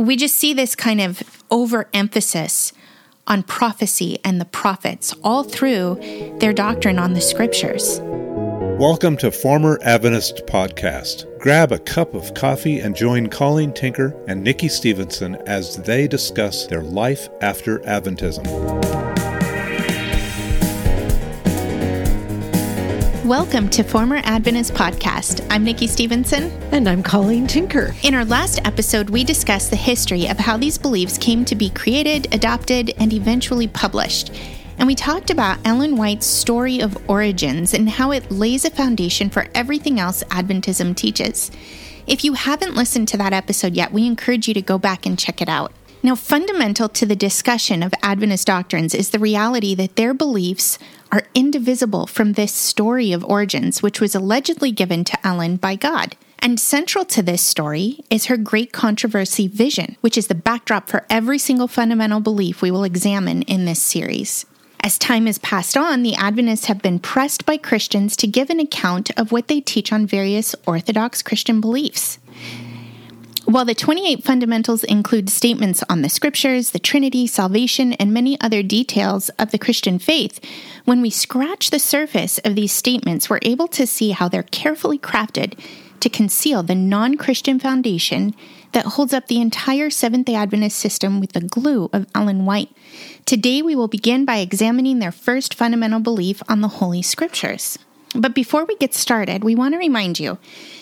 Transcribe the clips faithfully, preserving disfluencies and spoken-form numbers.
we just see this kind of overemphasis on prophecy and the prophets all through their doctrine on the scriptures. Welcome to Former Adventist Podcast. Grab a cup of coffee and join Colleen Tinker and Nikki Stevenson as they discuss their life after Adventism. Welcome to Former Adventist Podcast. I'm Nikki Stevenson. And I'm Colleen Tinker. In our last episode, we discussed the history of how these beliefs came to be created, adopted, and eventually published. And we talked about Ellen White's story of origins and how it lays a foundation for everything else Adventism teaches. If you haven't listened to that episode yet, we encourage you to go back and check it out. Now, fundamental to the discussion of Adventist doctrines is the reality that their beliefs are indivisible from this story of origins, which was allegedly given to Ellen by God. And central to this story is her great controversy vision, which is the backdrop for every single fundamental belief we will examine in this series. As time has passed on, the Adventists have been pressed by Christians to give an account of what they teach on various Orthodox Christian beliefs. While the twenty-eight fundamentals include statements on the scriptures, the Trinity, salvation, and many other details of the Christian faith, when we scratch the surface of these statements, we're able to see how they're carefully crafted to conceal the non-Christian foundation that holds up the entire Seventh-day Adventist system with the glue of Ellen White. Today, we will begin by examining their first fundamental belief on the Holy Scriptures. But before we get started, we want to remind you,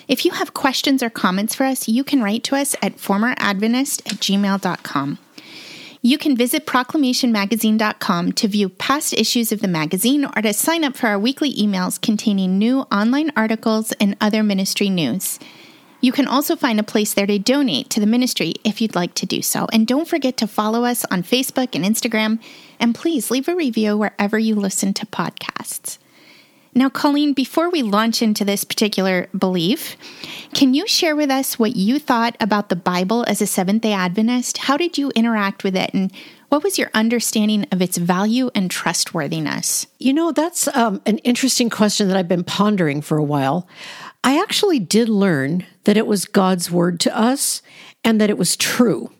if you have questions or comments for us, you can write to us at former adventist at gmail dot com. You can visit proclamation magazine dot com to view past issues of the magazine or to sign up for our weekly emails containing new online articles and other ministry news. You can also find a place there to donate to the ministry if you'd like to do so. And don't forget to follow us on Facebook and Instagram, and please leave a review wherever you listen to podcasts. Now, Colleen, before we launch into this particular belief, can you share with us what you thought about the Bible as a Seventh-day Adventist? How did you interact with it, and what was your understanding of its value and trustworthiness? You know, that's um, an interesting question that I've been pondering for a while. I actually did learn that it was God's word to us and that it was true.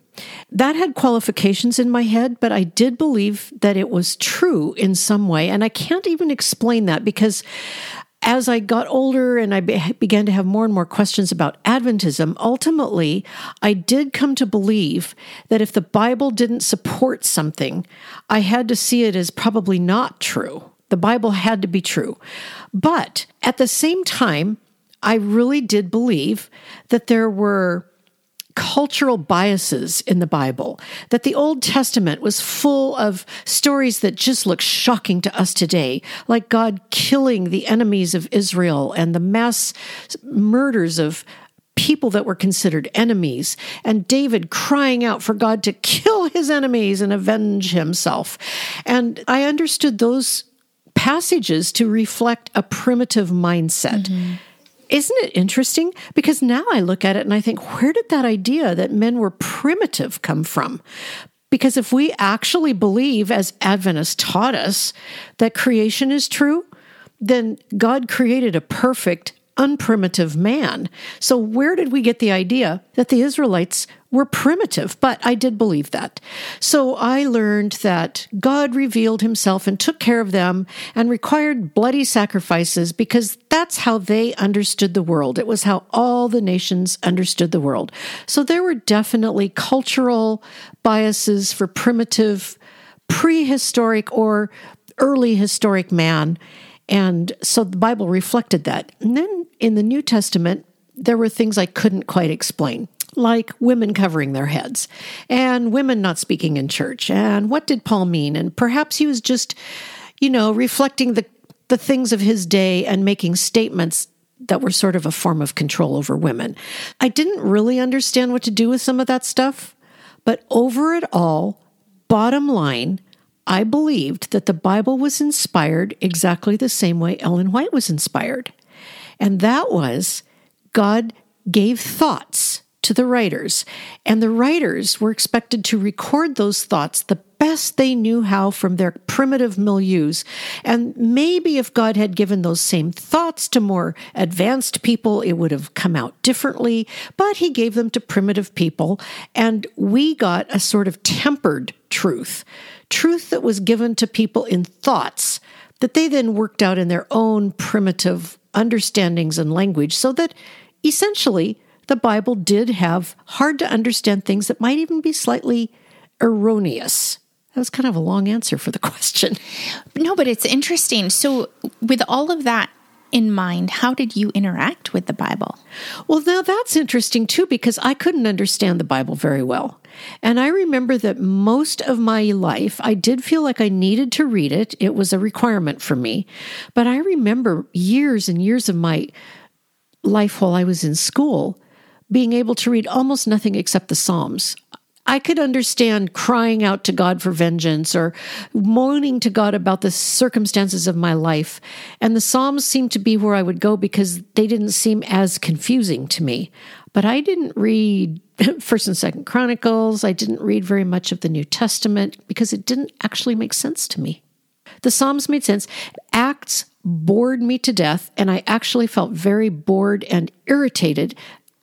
That had qualifications in my head, but I did believe that it was true in some way. And I can't even explain that because as I got older and I be- began to have more and more questions about Adventism, ultimately, I did come to believe that if the Bible didn't support something, I had to see it as probably not true. The Bible had to be true. But at the same time, I really did believe that there were cultural biases in the Bible, that the Old Testament was full of stories that just look shocking to us today, like God killing the enemies of Israel and the mass murders of people that were considered enemies, and David crying out for God to kill his enemies and avenge himself. And I understood those passages to reflect a primitive mindset. Mm-hmm. Isn't it interesting? Because now I look at it and I think, where did that idea that men were primitive come from? Because if we actually believe, as Adventists taught us, that creation is true, then God created a perfect, unprimitive man. So where did we get the idea that the Israelites were primitive? But I did believe that. So I learned that God revealed himself and took care of them and required bloody sacrifices because that's how they understood the world. It was how all the nations understood the world. So there were definitely cultural biases for primitive, prehistoric, or early historic man. And so the Bible reflected that. And then in the New Testament, there were things I couldn't quite explain, like women covering their heads and women not speaking in church. And what did Paul mean? And perhaps he was just, you know, reflecting the, the things of his day and making statements that were sort of a form of control over women. I didn't really understand what to do with some of that stuff, but over it all, bottom line, I believed that the Bible was inspired exactly the same way Ellen White was inspired. And that was God gave thoughts to the writers, and the writers were expected to record those thoughts the best they knew how from their primitive milieus. And maybe if God had given those same thoughts to more advanced people, it would have come out differently, but he gave them to primitive people, and we got a sort of tempered truth, truth that was given to people in thoughts that they then worked out in their own primitive understandings and language, so that essentially the Bible did have hard-to-understand things that might even be slightly erroneous. That was kind of a long answer for the question. No, but it's interesting. So with all of that in mind, how did you interact with the Bible? Well, now that's interesting too, because I couldn't understand the Bible very well. And I remember that most of my life, I did feel like I needed to read it. It was a requirement for me. But I remember years and years of my life while I was in school being able to read almost nothing except the Psalms. I could understand crying out to God for vengeance or moaning to God about the circumstances of my life. And the Psalms seemed to be where I would go because they didn't seem as confusing to me. But I didn't read First and Second Chronicles. I didn't read very much of the New Testament because it didn't actually make sense to me. The Psalms made sense. Acts bored me to death, and I actually felt very bored and irritated.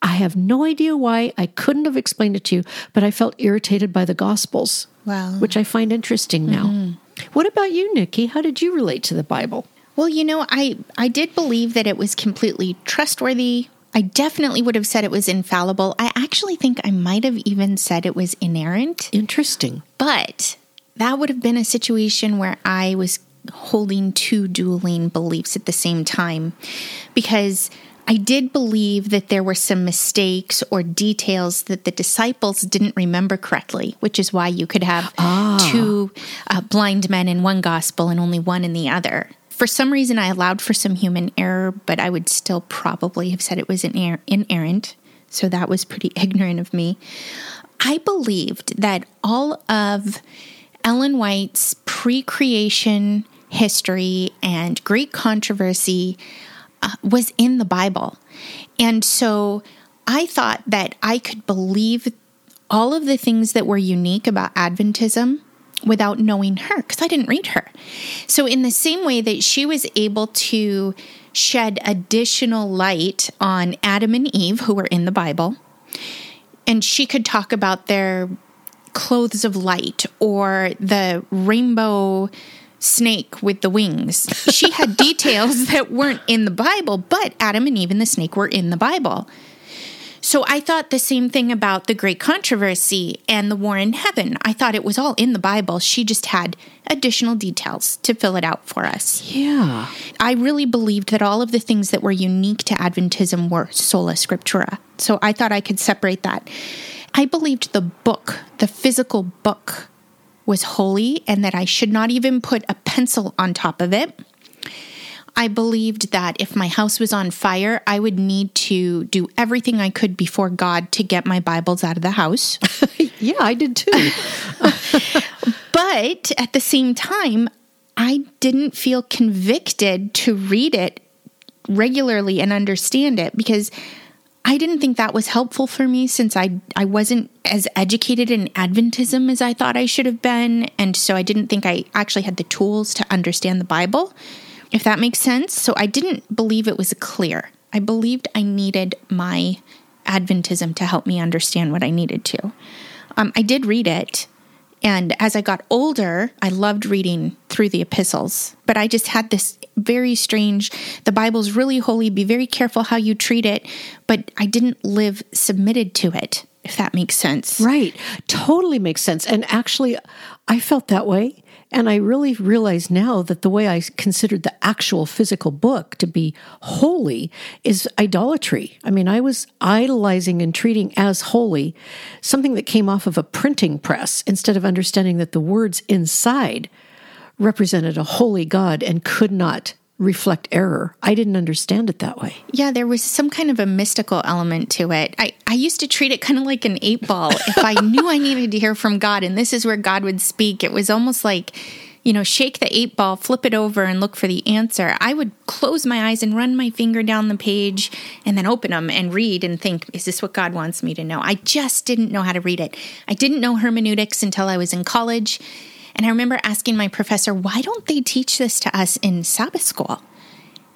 I have no idea why. I couldn't have explained it to you, but I felt irritated by the Gospels, wow. which I find interesting now. Mm-hmm. What about you, Nikki? How did you relate to the Bible? Well, you know, I, I did believe that it was completely trustworthy. I definitely would have said it was infallible. I actually think I might have even said it was inerrant. Interesting. But that would have been a situation where I was holding two dueling beliefs at the same time, because I did believe that there were some mistakes or details that the disciples didn't remember correctly, which is why you could have ah. two uh, blind men in one gospel and only one in the other. For some reason, I allowed for some human error, but I would still probably have said it was iner- inerrant, so that was pretty ignorant of me. I believed that all of Ellen White's pre-creation history and great controversy Uh, was in the Bible. And so I thought that I could believe all of the things that were unique about Adventism without knowing her, because I didn't read her. So in the same way that she was able to shed additional light on Adam and Eve, who were in the Bible, and she could talk about their clothes of light or the rainbow snake with the wings. She had details that weren't in the Bible, but Adam and Eve and the snake were in the Bible. So I thought the same thing about the great controversy and the war in heaven. I thought it was all in the Bible. She just had additional details to fill it out for us. Yeah. I really believed that all of the things that were unique to Adventism were sola scriptura. So I thought I could separate that. I believed the book, the physical book, was holy and that I should not even put a pencil on top of it. I believed that if my house was on fire, I would need to do everything I could before God to get my Bibles out of the house. Yeah, I did too. But at the same time, I didn't feel convicted to read it regularly and understand it, because I didn't think that was helpful for me, since I I wasn't as educated in Adventism as I thought I should have been, and so I didn't think I actually had the tools to understand the Bible, if that makes sense. So I didn't believe it was clear. I believed I needed my Adventism to help me understand what I needed to. Um, I did read it, and as I got older, I loved reading through the epistles, but I just had this very strange, the Bible's really holy, be very careful how you treat it, but I didn't live submitted to it, if that makes sense. Right. Totally makes sense. And actually, I felt that way. And I really realize now that the way I considered the actual physical book to be holy is idolatry. I mean, I was idolizing and treating as holy something that came off of a printing press, instead of understanding that the words inside represented a holy God and could not reflect error. I didn't understand it that way. Yeah, there was some kind of a mystical element to it. I, I used to treat it kind of like an eight ball. If I knew I needed to hear from God and this is where God would speak, it was almost like you know, shake the eight ball, flip it over, and look for the answer. I would close my eyes and run my finger down the page and then open them and read and think, is this what God wants me to know? I just didn't know how to read it. I didn't know hermeneutics until I was in college. And I remember asking my professor, why don't they teach this to us in Sabbath school?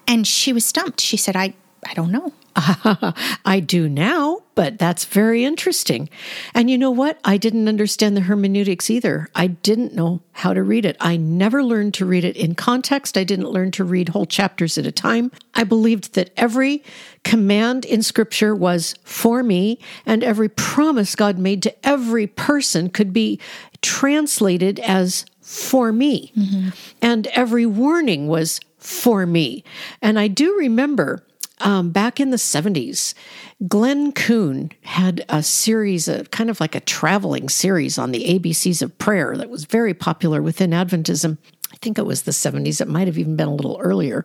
And she was stumped. She said, I, I don't know. Uh, I do now, but that's very interesting. And you know what? I didn't understand the hermeneutics either. I didn't know how to read it. I never learned to read it in context. I didn't learn to read whole chapters at a time. I believed that every command in Scripture was for me, and every promise God made to every person could be translated as for me. Mm-hmm. And every warning was for me. And I do remember Um, back in the seventies, Glenn Coon had a series, of, kind of like a traveling series on the A B Cs of prayer that was very popular within Adventism. I think it was the seventies. It might have even been a little earlier.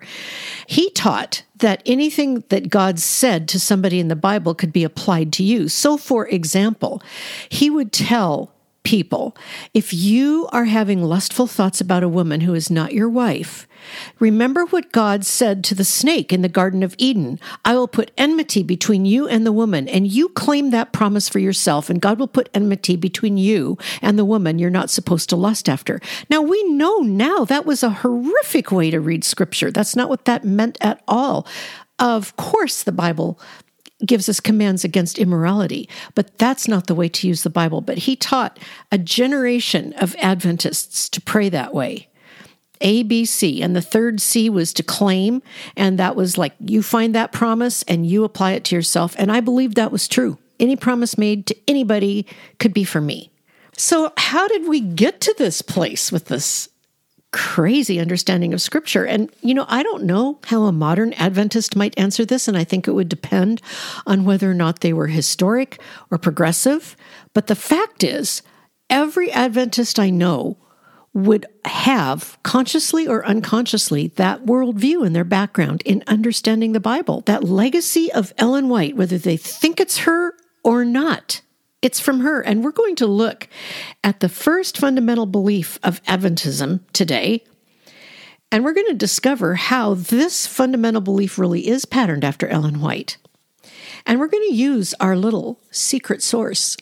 He taught that anything that God said to somebody in the Bible could be applied to you. So, for example, he would tell people, if you are having lustful thoughts about a woman who is not your wife, remember what God said to the snake in the Garden of Eden. I will put enmity between you and the woman, and you claim that promise for yourself, and God will put enmity between you and the woman you're not supposed to lust after. Now, we know now that was a horrific way to read Scripture. That's not what that meant at all. Of course, the Bible gives us commands against immorality, but that's not the way to use the Bible. But he taught a generation of Adventists to pray that way. A, B, C. And the third C was to claim. And that was like, you find that promise and you apply it to yourself. And I believe that was true. Any promise made to anybody could be for me. So how did we get to this place with this crazy understanding of Scripture? And, you know, I don't know how a modern Adventist might answer this. And I think it would depend on whether or not they were historic or progressive. But the fact is, every Adventist I know would have, consciously or unconsciously, that worldview in their background in understanding the Bible, that legacy of Ellen White, whether they think it's her or not. It's from her. And we're going to look at the first fundamental belief of Adventism today, and we're going to discover how this fundamental belief really is patterned after Ellen White. And we're going to use our little secret source.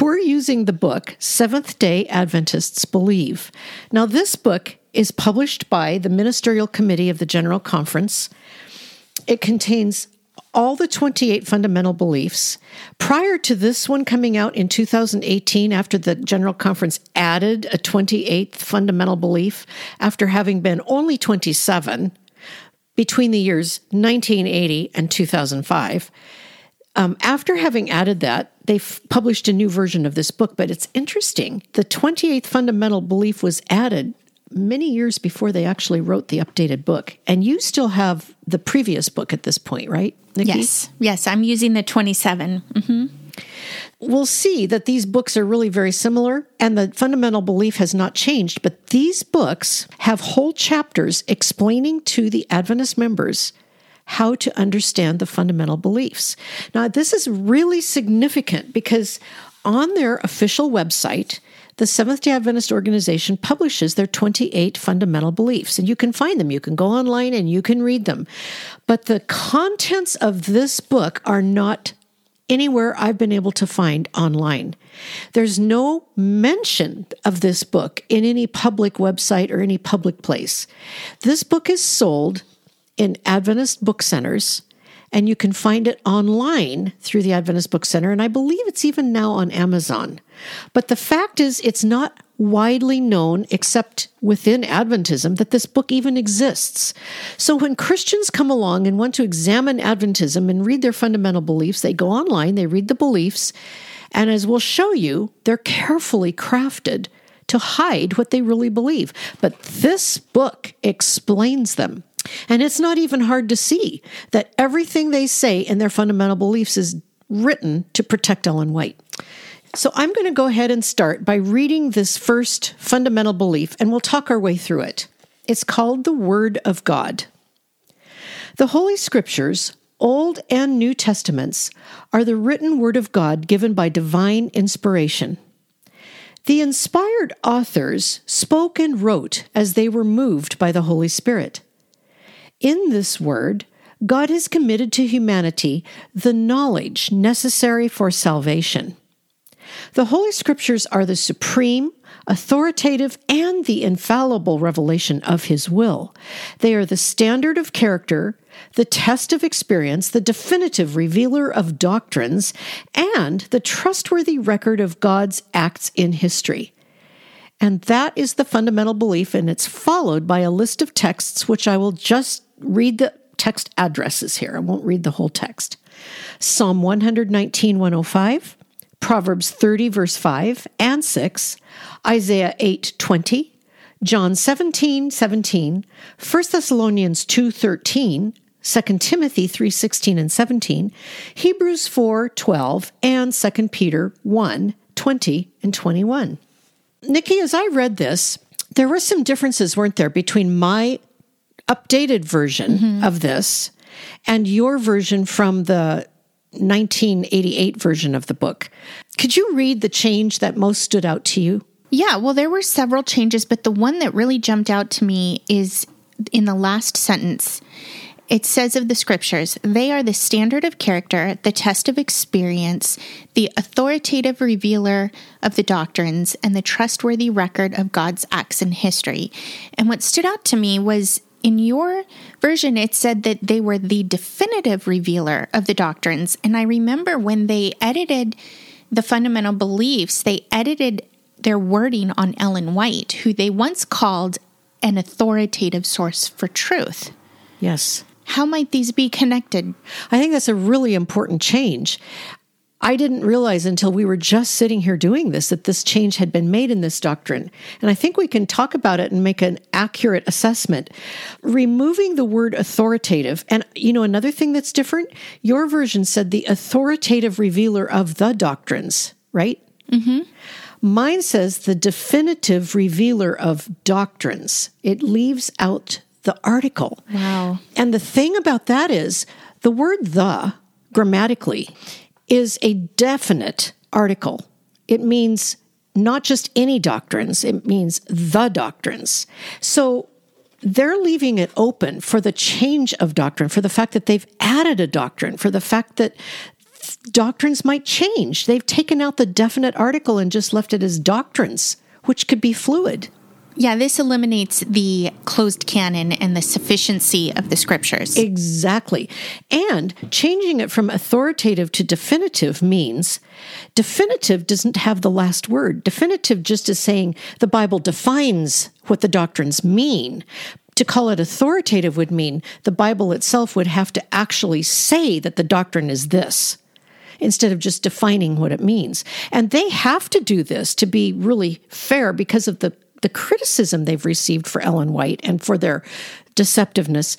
We're using the book, Seventh-day Adventists Believe. Now, this book is published by the Ministerial Committee of the General Conference. It contains all the twenty-eight fundamental beliefs. Prior to this one coming out in two thousand eighteen, after the General Conference added a twenty-eighth fundamental belief, after having been only twenty-seven, between the years nineteen eighty and two thousand five. Um, after having added that, they published a new version of this book, but it's interesting. The twenty-eighth fundamental belief was added many years before they actually wrote the updated book. And you still have the previous book at this point, right, Nikki? Yes, yes, I'm using the twenty-seven. Mm-hmm. We'll see that these books are really very similar, and the fundamental belief has not changed, but these books have whole chapters explaining to the Adventist members how to understand the fundamental beliefs. Now, this is really significant because on their official website, the Seventh-day Adventist organization publishes their twenty-eight fundamental beliefs, and you can find them. You can go online and you can read them. But the contents of this book are not anywhere I've been able to find online. There's no mention of this book in any public website or any public place. This book is sold in Adventist book centers, and you can find it online through the Adventist Book Center, and I believe it's even now on Amazon. But the fact is, it's not widely known, except within Adventism, that this book even exists. So when Christians come along and want to examine Adventism and read their fundamental beliefs, they go online, they read the beliefs, and as we'll show you, they're carefully crafted to hide what they really believe. But this book explains them. And it's not even hard to see that everything they say in their fundamental beliefs is written to protect Ellen White. So I'm going to go ahead and start by reading this first fundamental belief, and we'll talk our way through it. It's called the Word of God. The Holy Scriptures, Old and New Testaments, are the written Word of God given by divine inspiration. The inspired authors spoke and wrote as they were moved by the Holy Spirit. In this word, God has committed to humanity the knowledge necessary for salvation. The Holy Scriptures are the supreme, authoritative, and the infallible revelation of His will. They are the standard of character, the test of experience, the definitive revealer of doctrines, and the trustworthy record of God's acts in history. And that is the fundamental belief, and it's followed by a list of texts, which I will just read the text addresses here. I won't read the whole text. Psalm one nineteen, one oh five. Proverbs thirty, verse five and six, Isaiah eight, twenty, John seventeen, seventeen, First Thessalonians two, thirteen, Second Timothy three, sixteen and seventeen, Hebrews four, twelve, and Second Peter one, twenty and twenty-one. Nikki, as I read this, there were some differences, weren't there, between my updated version mm-hmm. of this and your version from the nineteen eighty-eight version of the book. Could you read the change that most stood out to you? Yeah, well, there were several changes, but the one that really jumped out to me is in the last sentence. It says of the Scriptures, they are the standard of character, the test of experience, the authoritative revealer of the doctrines, and the trustworthy record of God's acts in history. And what stood out to me was in your version, it said that they were the definitive revealer of the doctrines. And I remember when they edited the fundamental beliefs, they edited their wording on Ellen White, who they once called an authoritative source for truth. Yes. How might these be connected? I think that's a really important change. I didn't realize until we were just sitting here doing this that this change had been made in this doctrine. And I think we can talk about it and make an accurate assessment. Removing the word authoritative, and you know, another thing that's different, your version said the authoritative revealer of the doctrines, right? Mm-hmm. Mine says the definitive revealer of doctrines. It leaves out the article. Wow. And the thing about that is the word the, grammatically, is a definite article. It means not just any doctrines, it means the doctrines. So they're leaving it open for the change of doctrine, for the fact that they've added a doctrine, for the fact that doctrines might change. They've taken out the definite article and just left it as doctrines, which could be fluid. Yeah, this eliminates the closed canon and the sufficiency of the Scriptures. Exactly. And changing it from authoritative to definitive means definitive doesn't have the last word. Definitive just is saying the Bible defines what the doctrines mean. To call it authoritative would mean the Bible itself would have to actually say that the doctrine is this, instead of just defining what it means. And they have to do this to be really fair because of the the criticism they've received for Ellen White and for their deceptiveness.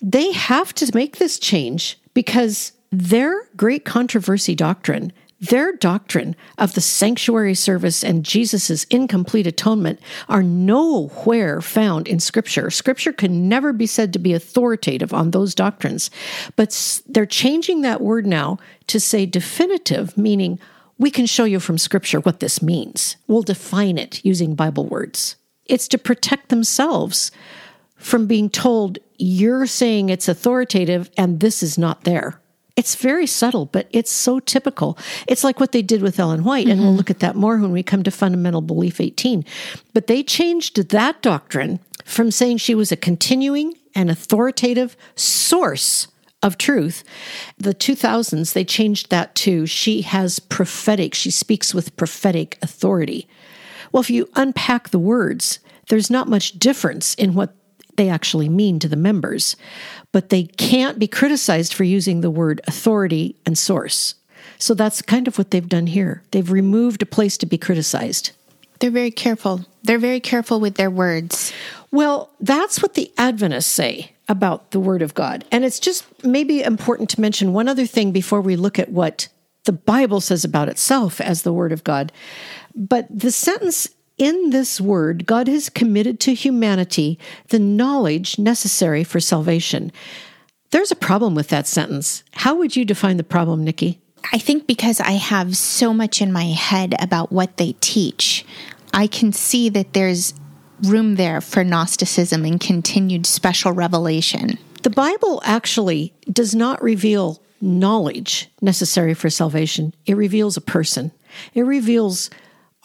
They have to make this change because their great controversy doctrine, their doctrine of the sanctuary service and Jesus's incomplete atonement, are nowhere found in Scripture. Scripture can never be said to be authoritative on those doctrines. But they're changing that word now to say definitive, meaning we can show you from Scripture what this means. We'll define it using Bible words. It's to protect themselves from being told, you're saying it's authoritative and this is not there. It's very subtle, but it's so typical. It's like what they did with Ellen White, mm-hmm. and we'll look at that more when we come to Fundamental Belief eighteen. But they changed that doctrine from saying she was a continuing and authoritative source of truth. The two thousands, they changed that to she has prophetic, she speaks with prophetic authority. Well, if you unpack the words, there's not much difference in what they actually mean to the members, but they can't be criticized for using the word authority and source. So that's kind of what they've done here. They've removed a place to be criticized. They're very careful. They're very careful with their words. Well, that's what the Adventists say about the Word of God. And it's just maybe important to mention one other thing before we look at what the Bible says about itself as the Word of God. But the sentence in this word, God has committed to humanity the knowledge necessary for salvation. There's a problem with that sentence. How would you define the problem, Nikki? I think because I have so much in my head about what they teach, I can see that there's room there for Gnosticism and continued special revelation. The Bible actually does not reveal knowledge necessary for salvation. It reveals a person. It reveals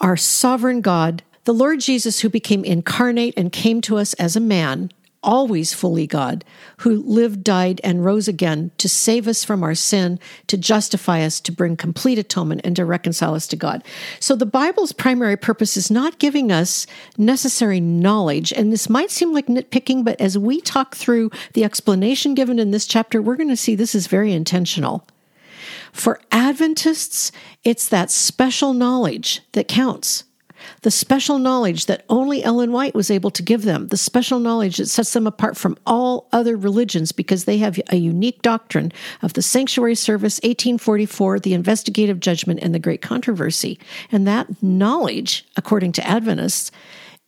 our sovereign God, the Lord Jesus, who became incarnate and came to us as a man, always fully God, who lived, died, and rose again to save us from our sin, to justify us, to bring complete atonement, and to reconcile us to God. So the Bible's primary purpose is not giving us necessary knowledge. And this might seem like nitpicking, but as we talk through the explanation given in this chapter, we're going to see this is very intentional. For Adventists, it's that special knowledge that counts. The special knowledge that only Ellen White was able to give them, the special knowledge that sets them apart from all other religions because they have a unique doctrine of the sanctuary service, eighteen forty-four, the investigative judgment, and the great controversy. And that knowledge, according to Adventists,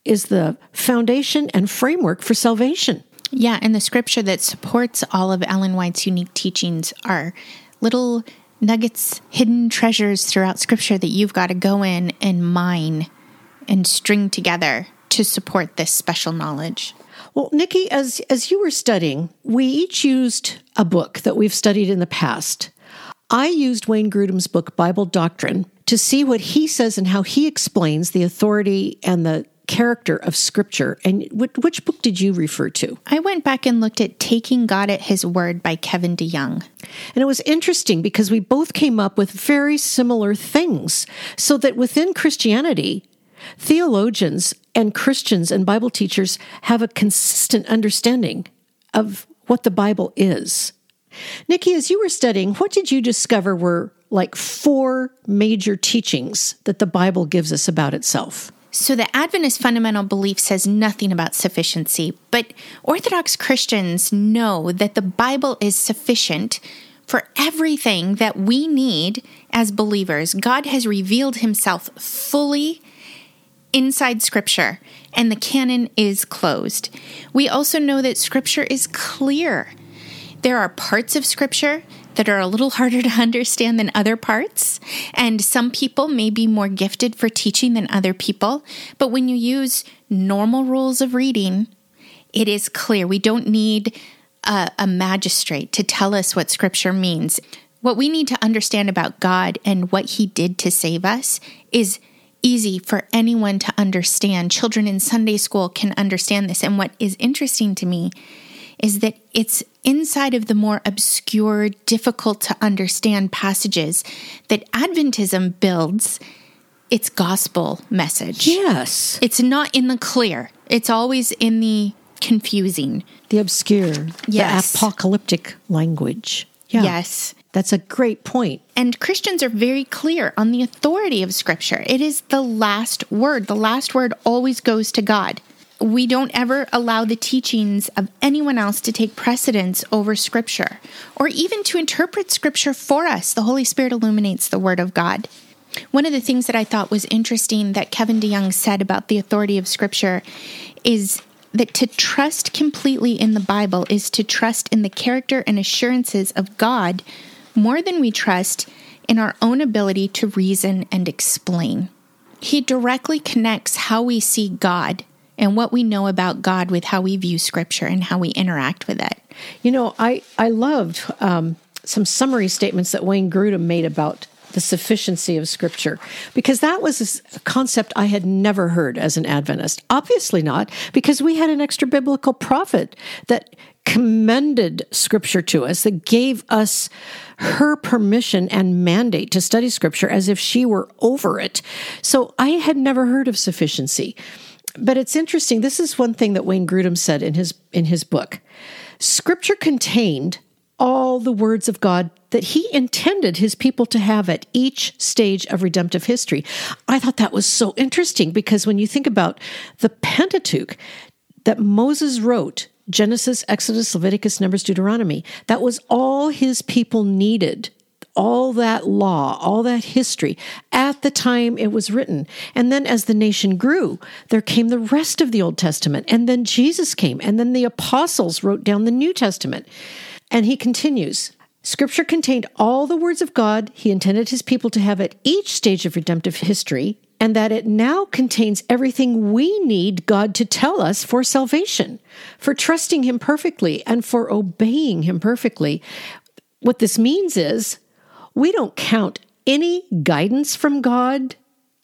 is the foundation and framework for salvation. Yeah, and the scripture that supports all of Ellen White's unique teachings are little nuggets, hidden treasures throughout scripture that you've got to go in and mine and string together to support this special knowledge. Well, Nikki, as as you were studying, we each used a book that we've studied in the past. I used Wayne Grudem's book, Bible Doctrine, to see what he says and how he explains the authority and the character of Scripture. And which book did you refer to? I went back and looked at Taking God at His Word by Kevin DeYoung. And it was interesting because we both came up with very similar things, so that within Christianity, theologians and Christians and Bible teachers have a consistent understanding of what the Bible is. Nikki, as you were studying, what did you discover were like four major teachings that the Bible gives us about itself? So the Adventist fundamental belief says nothing about sufficiency, but Orthodox Christians know that the Bible is sufficient for everything that we need as believers. God has revealed himself fully inside Scripture, and the canon is closed. We also know that Scripture is clear. There are parts of Scripture that are a little harder to understand than other parts, and some people may be more gifted for teaching than other people, but when you use normal rules of reading, it is clear. We don't need a, a magistrate to tell us what Scripture means. What we need to understand about God and what He did to save us is easy for anyone to understand. Children in Sunday school can understand this. And what is interesting to me is that it's inside of the more obscure, difficult to understand passages that Adventism builds its gospel message. Yes. It's not in the clear. It's always in the confusing. The obscure. Yes. The apocalyptic language. Yeah. Yes. That's a great point. And Christians are very clear on the authority of Scripture. It is the last word. The last word always goes to God. We don't ever allow the teachings of anyone else to take precedence over Scripture, or even to interpret Scripture for us. The Holy Spirit illuminates the Word of God. One of the things that I thought was interesting that Kevin DeYoung said about the authority of Scripture is that to trust completely in the Bible is to trust in the character and assurances of God more than we trust in our own ability to reason and explain. He directly connects how we see God and what we know about God with how we view Scripture and how we interact with it. You know, I, I loved um, some summary statements that Wayne Grudem made about the sufficiency of Scripture, because that was a concept I had never heard as an Adventist. Obviously not, because we had an extra biblical prophet that commended Scripture to us, that gave us her permission and mandate to study Scripture as if she were over it. So I had never heard of sufficiency. But it's interesting. This is one thing that Wayne Grudem said in his in his book. Scripture contained all the words of God that he intended his people to have at each stage of redemptive history. I thought that was so interesting, because when you think about the Pentateuch that Moses wrote, Genesis, Exodus, Leviticus, Numbers, Deuteronomy, that was all his people needed, all that law, all that history at the time it was written. And then as the nation grew, there came the rest of the Old Testament, and then Jesus came, and then the apostles wrote down the New Testament. And he continues, Scripture contained all the words of God he intended his people to have at each stage of redemptive history, and that it now contains everything we need God to tell us for salvation, for trusting him perfectly, and for obeying him perfectly. What this means is we don't count any guidance from God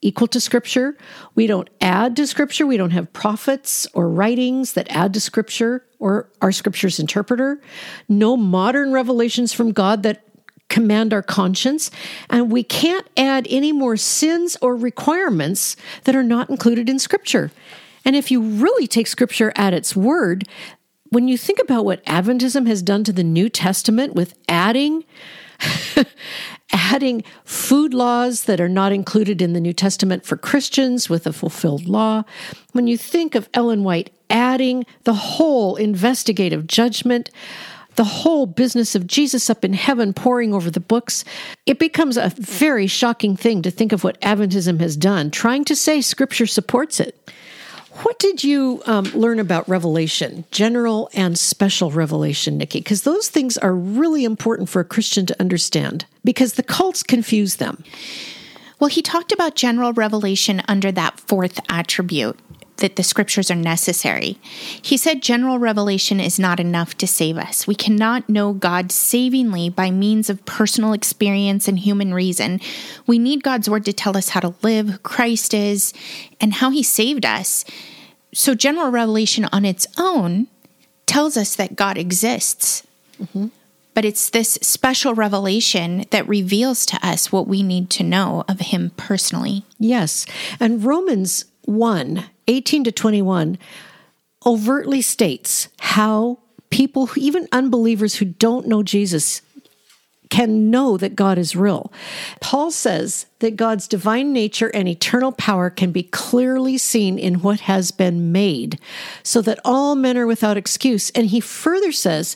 equal to Scripture. We don't add to Scripture. We don't have prophets or writings that add to Scripture or our Scripture's interpreter. No modern revelations from God that command our conscience. And we can't add any more sins or requirements that are not included in Scripture. And if you really take Scripture at its word, when you think about what Adventism has done to the New Testament with adding adding food laws that are not included in the New Testament for Christians with a fulfilled law. When you think of Ellen White adding the whole investigative judgment, the whole business of Jesus up in heaven pouring over the books, it becomes a very shocking thing to think of what Adventism has done, trying to say Scripture supports it. What did you um, learn about revelation, general and special revelation, Nikki? Because those things are really important for a Christian to understand, because the cults confuse them. Well, he talked about general revelation under that fourth attribute, that the Scriptures are necessary. He said general revelation is not enough to save us. We cannot know God savingly by means of personal experience and human reason. We need God's Word to tell us how to live, who Christ is, and how He saved us. So general revelation on its own tells us that God exists. Mm-hmm. But it's this special revelation that reveals to us what we need to know of Him personally. Yes. And Romans one, eighteen to twenty-one overtly states how people, even unbelievers who don't know Jesus, can know that God is real. Paul says that God's divine nature and eternal power can be clearly seen in what has been made, so that all men are without excuse. And he further says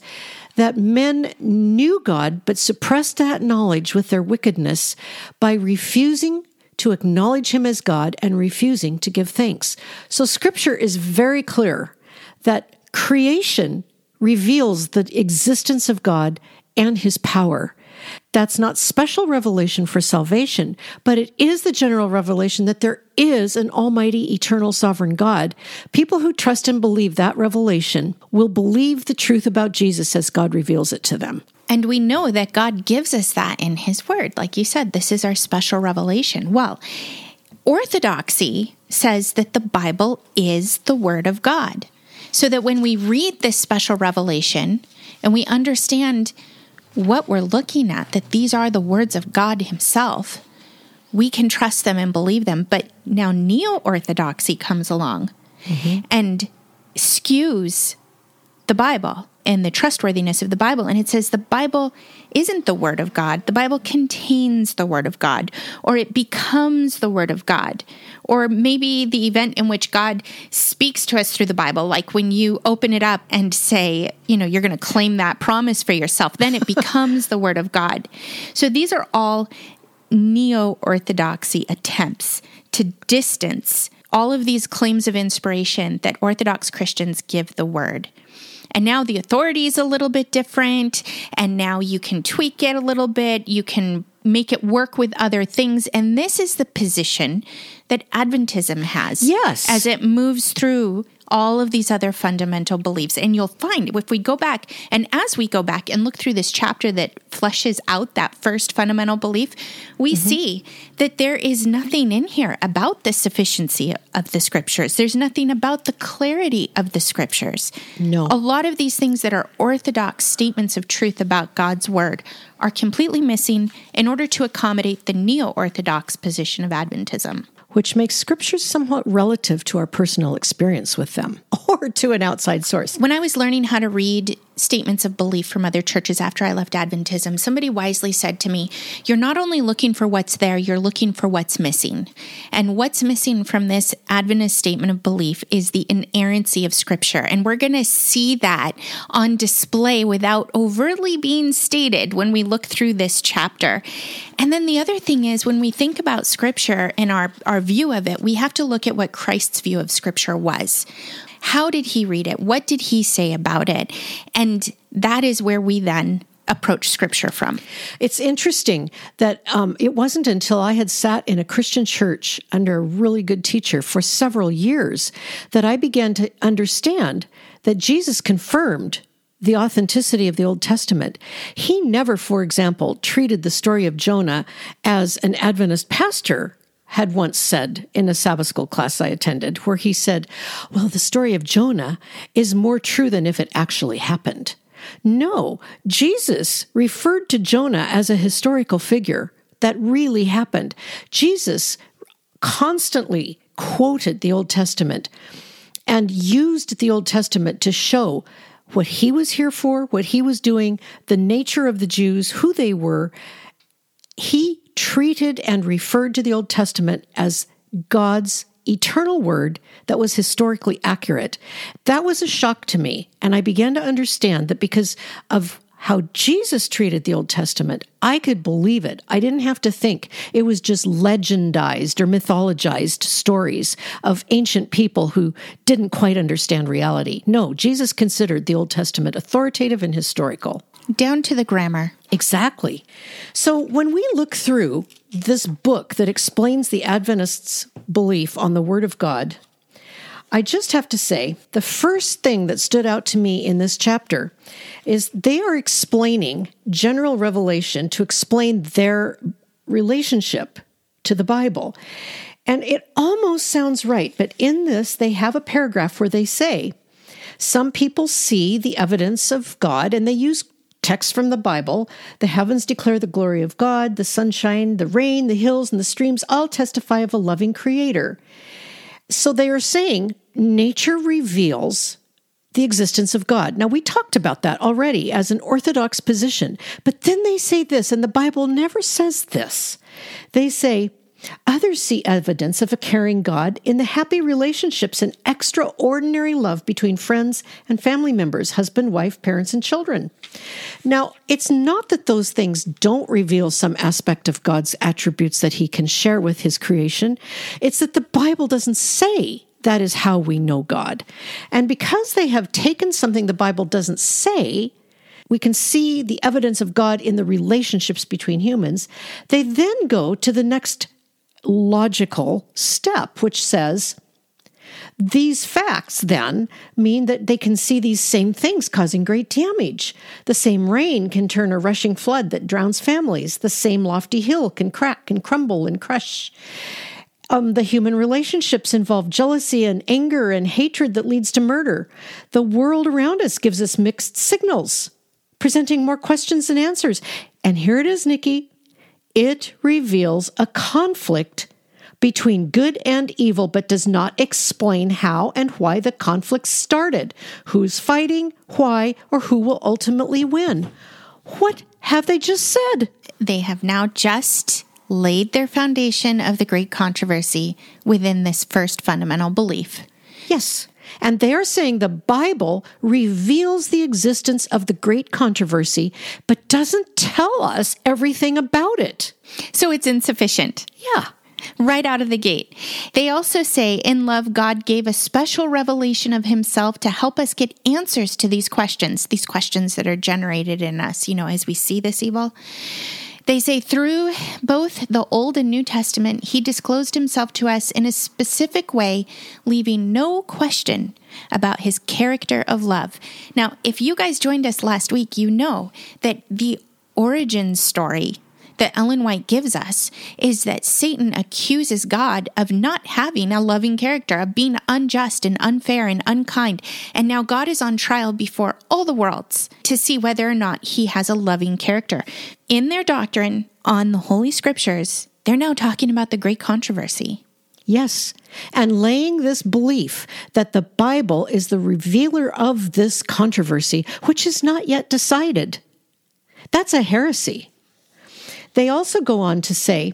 that men knew God, but suppressed that knowledge with their wickedness by refusing to acknowledge Him as God and refusing to give thanks. So Scripture is very clear that creation reveals the existence of God and His power. That's not special revelation for salvation, but it is the general revelation that there is an almighty, eternal, sovereign God. People who trust and believe that revelation will believe the truth about Jesus as God reveals it to them. And we know that God gives us that in His Word. Like you said, this is our special revelation. Well, Orthodoxy says that the Bible is the Word of God, so that when we read this special revelation and we understand what we're looking at, that these are the words of God Himself, we can trust them and believe them. But now Neo-Orthodoxy comes along mm-hmm. and skews the Bible and the trustworthiness of the Bible. And it says the Bible isn't the Word of God. The Bible contains the Word of God, or it becomes the Word of God, or maybe the event in which God speaks to us through the Bible, like when you open it up and say, you know, you're going to claim that promise for yourself, then it becomes the Word of God. So these are all Neo-Orthodoxy attempts to distance all of these claims of inspiration that Orthodox Christians give the Word. And now the authority is a little bit different, and now you can tweak it a little bit, you can make it work with other things, and this is the position that Adventism has. Yes. As it moves through all of these other fundamental beliefs. And you'll find, if we go back, and as we go back and look through this chapter that fleshes out that first fundamental belief, we mm-hmm. see that there is nothing in here about the sufficiency of the Scriptures. There's nothing about the clarity of the Scriptures. No. A lot of these things that are orthodox statements of truth about God's Word are completely missing in order to accommodate the neo-orthodox position of Adventism, which makes Scriptures somewhat relative to our personal experience with them, or to an outside source. When I was learning how to read statements of belief from other churches after I left Adventism, somebody wisely said to me, you're not only looking for what's there, you're looking for what's missing. And what's missing from this Adventist statement of belief is the inerrancy of Scripture. And we're going to see that on display without overtly being stated when we look through this chapter. And then the other thing is, when we think about Scripture and our, our view of it, we have to look at what Christ's view of Scripture was. How did He read it? What did He say about it? And that is where we then approach Scripture from. It's interesting that um, it wasn't until I had sat in a Christian church under a really good teacher for several years that I began to understand that Jesus confirmed the authenticity of the Old Testament. He never, for example, treated the story of Jonah as an Adventist pastor had once said in a Sabbath school class I attended, where he said, well, the story of Jonah is more true than if it actually happened. No, Jesus referred to Jonah as a historical figure that really happened. Jesus constantly quoted the Old Testament and used the Old Testament to show what he was here for, what he was doing, the nature of the Jews, who they were. He treated and referred to the Old Testament as God's eternal word that was historically accurate. That was a shock to me, and I began to understand that because of how Jesus treated the Old Testament, I could believe it. I didn't have to think. It was just legendized or mythologized stories of ancient people who didn't quite understand reality. No, Jesus considered the Old Testament authoritative and historical. Down to the grammar. Exactly. So when we look through this book that explains the Adventists' belief on the Word of God, I just have to say the first thing that stood out to me in this chapter is they are explaining general revelation to explain their relationship to the Bible. And it almost sounds right, but in this, they have a paragraph where they say, some people see the evidence of God and they use text from the Bible. The heavens declare the glory of God, the sunshine, the rain, the hills, and the streams all testify of a loving creator. So they are saying nature reveals the existence of God. Now, we talked about that already as an orthodox position, but then they say this, and the Bible never says this. They say, others see evidence of a caring God in the happy relationships and extraordinary love between friends and family members, husband, wife, parents, and children. Now, it's not that those things don't reveal some aspect of God's attributes that he can share with his creation. It's that the Bible doesn't say that is how we know God. And because they have taken something the Bible doesn't say, we can see the evidence of God in the relationships between humans. They then go to the next logical step, which says, these facts then mean that they can see these same things causing great damage. The same rain can turn a rushing flood that drowns families. The same lofty hill can crack and crumble and crush. Um, the human relationships involve jealousy and anger and hatred that leads to murder. The world around us gives us mixed signals, presenting more questions than answers. And here it is, Nikki. It reveals a conflict between good and evil, but does not explain how and why the conflict started, who's fighting, why, or who will ultimately win. What have they just said? They have now just laid their foundation of the great controversy within this first fundamental belief. Yes. And they are saying the Bible reveals the existence of the great controversy, but doesn't tell us everything about it. So it's insufficient. Yeah. Right out of the gate. They also say, in love, God gave a special revelation of himself to help us get answers to these questions, these questions that are generated in us, you know, as we see this evil. They say through both the Old and New Testament, he disclosed himself to us in a specific way, leaving no question about his character of love. Now, if you guys joined us last week, you know that the origin story that Ellen White gives us is that Satan accuses God of not having a loving character, of being unjust and unfair and unkind. And now God is on trial before all the worlds to see whether or not he has a loving character. In their doctrine on the Holy Scriptures, they're now talking about the great controversy. Yes, and laying this belief that the Bible is the revealer of this controversy, which is not yet decided. That's a heresy. They also go on to say,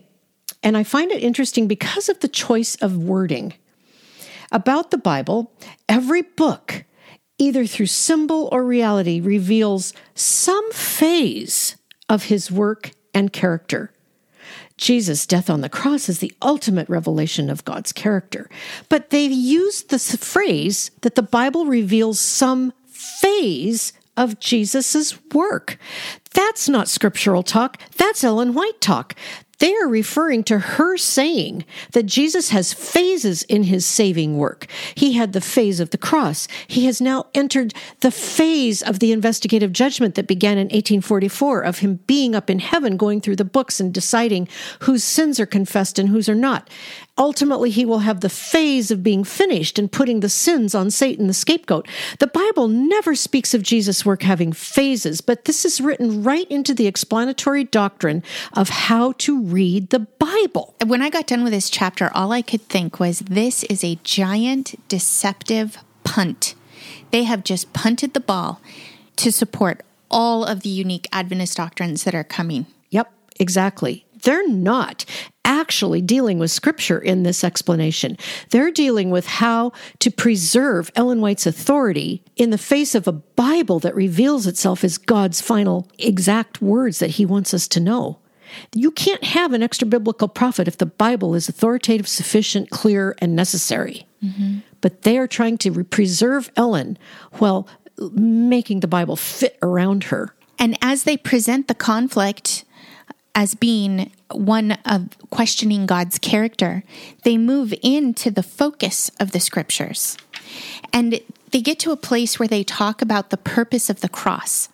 and I find it interesting because of the choice of wording, about the Bible, every book, either through symbol or reality, reveals some phase of his work and character. Jesus' death on the cross is the ultimate revelation of God's character. But they've used this phrase that the Bible reveals some phase of Jesus' work. That's not scriptural talk. That's Ellen White talk. They are referring to her saying that Jesus has phases in his saving work. He had the phase of the cross. He has now entered the phase of the investigative judgment that began in eighteen forty-four, of him being up in heaven, going through the books and deciding whose sins are confessed and whose are not. Ultimately, he will have the phase of being finished and putting the sins on Satan, the scapegoat. The Bible never speaks of Jesus' work having phases, but this is written right into the explanatory doctrine of how to read the Bible. When I got done with this chapter, all I could think was, this is a giant, deceptive punt. They have just punted the ball to support all of the unique Adventist doctrines that are coming. Yep, exactly. They're not actually dealing with Scripture in this explanation. They're dealing with how to preserve Ellen White's authority in the face of a Bible that reveals itself as God's final exact words that he wants us to know. You can't have an extra biblical prophet if the Bible is authoritative, sufficient, clear, and necessary. Mm-hmm. But they are trying to preserve Ellen while making the Bible fit around her. And as they present the conflict as being one of questioning God's character, they move into the focus of the Scriptures. And they get to a place where they talk about the purpose of the cross.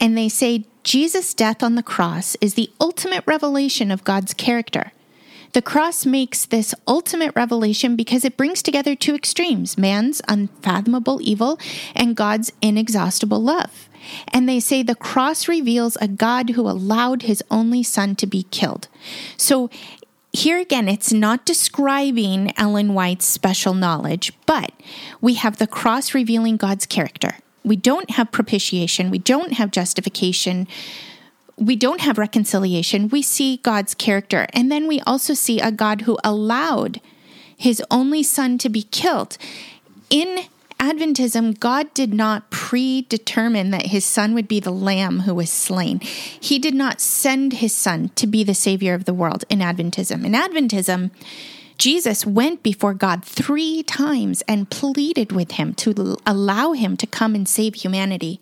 And they say, Jesus' death on the cross is the ultimate revelation of God's character. The cross makes this ultimate revelation because it brings together two extremes, man's unfathomable evil and God's inexhaustible love. And they say the cross reveals a God who allowed his only son to be killed. So here again, it's not describing Ellen White's special knowledge, but we have the cross revealing God's character. We don't have propitiation. We don't have justification. We don't have reconciliation. We see God's character. And then we also see a God who allowed his only son to be killed. In Adventism, God did not predetermine that his son would be the lamb who was slain. He did not send his son to be the savior of the world in Adventism. In Adventism, Jesus went before God three times and pleaded with him to allow him to come and save humanity.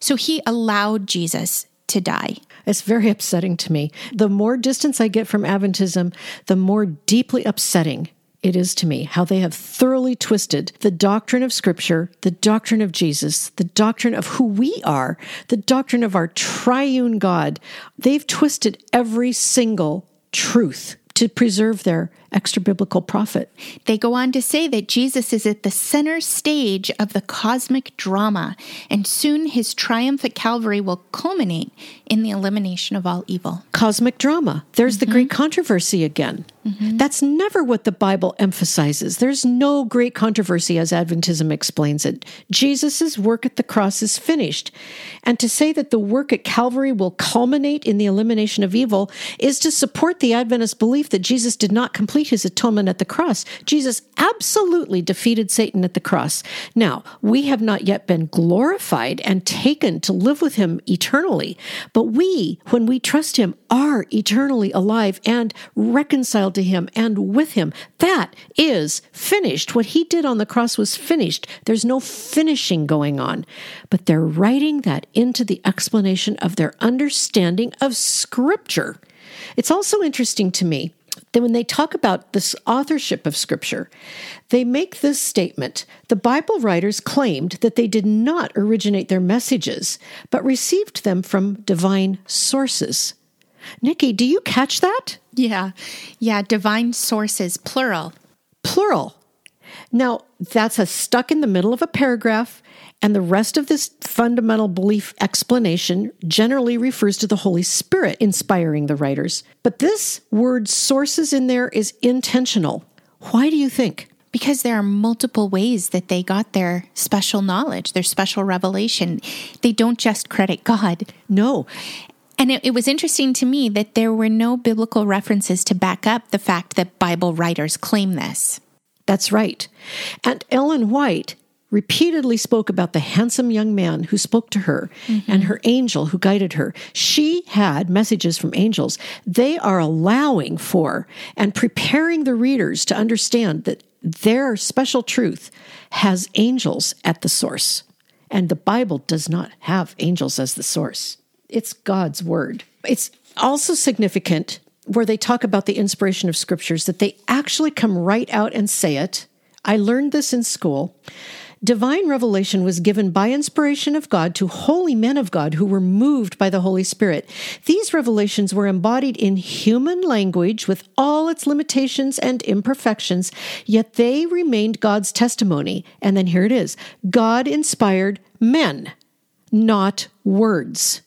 So he allowed Jesus to die. It's very upsetting to me. The more distance I get from Adventism, the more deeply upsetting it is to me how they have thoroughly twisted the doctrine of Scripture, the doctrine of Jesus, the doctrine of who we are, the doctrine of our triune God. They've twisted every single truth to preserve their extra-biblical prophet. They go on to say that Jesus is at the center stage of the cosmic drama, and soon his triumph at Calvary will culminate in the elimination of all evil. Cosmic drama. There's mm-hmm. the great controversy again. Mm-hmm. That's never what the Bible emphasizes. There's no great controversy as Adventism explains it. Jesus' work at the cross is finished. And to say that the work at Calvary will culminate in the elimination of evil is to support the Adventist belief that Jesus did not complete his atonement at the cross. Jesus absolutely defeated Satan at the cross. Now, we have not yet been glorified and taken to live with him eternally, but we, when we trust him, are eternally alive and reconciled to him and with him. That is finished. What he did on the cross was finished. There's no finishing going on, but they're writing that into the explanation of their understanding of Scripture. It's also interesting to me then when they talk about this authorship of Scripture, they make this statement. The Bible writers claimed that they did not originate their messages, but received them from divine sources. Nikki, do you catch that? Yeah. Yeah, divine sources, plural. Plural. Now, that's a stuck in the middle of a paragraph, and the rest of this fundamental belief explanation generally refers to the Holy Spirit inspiring the writers. But this word sources in there is intentional. Why do you think? Because there are multiple ways that they got their special knowledge, their special revelation. They don't just credit God. No. And it, it was interesting to me that there were no biblical references to back up the fact that Bible writers claim this. That's right. And Ellen White repeatedly spoke about the handsome young man who spoke to her mm-hmm. and her angel who guided her. She had messages from angels. They are allowing for and preparing the readers to understand that their special truth has angels at the source, and the Bible does not have angels as the source. it's God's word. It's also significant where they talk about the inspiration of scriptures, that they actually come right out and say it. I learned this in school. Divine revelation was given by inspiration of God to holy men of God who were moved by the Holy Spirit. These revelations were embodied in human language with all its limitations and imperfections, yet they remained God's testimony. And then here it is. God inspired men, not words.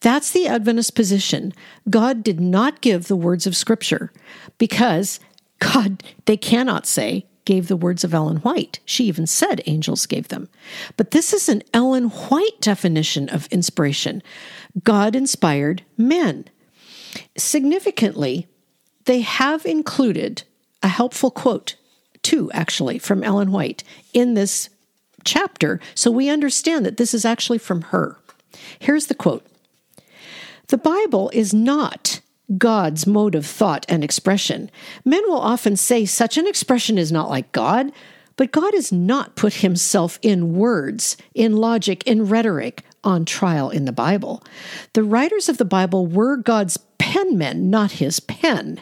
That's the Adventist position. God did not give the words of Scripture because God, they cannot say, gave the words of Ellen White. She even said angels gave them. But this is an Ellen White definition of inspiration. God inspired men. Significantly, they have included a helpful quote, two actually, from Ellen White in this chapter, so we understand that this is actually from her. Here's the quote. The Bible is not God's mode of thought and expression. Men will often say such an expression is not like God, but God has not put himself in words, in logic, in rhetoric, on trial in the Bible. The writers of the Bible were God's penmen, not his pen.